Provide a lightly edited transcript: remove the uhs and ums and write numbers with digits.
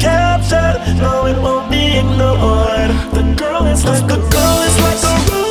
Captured, no, it won't be ignored. The girl is like a rose.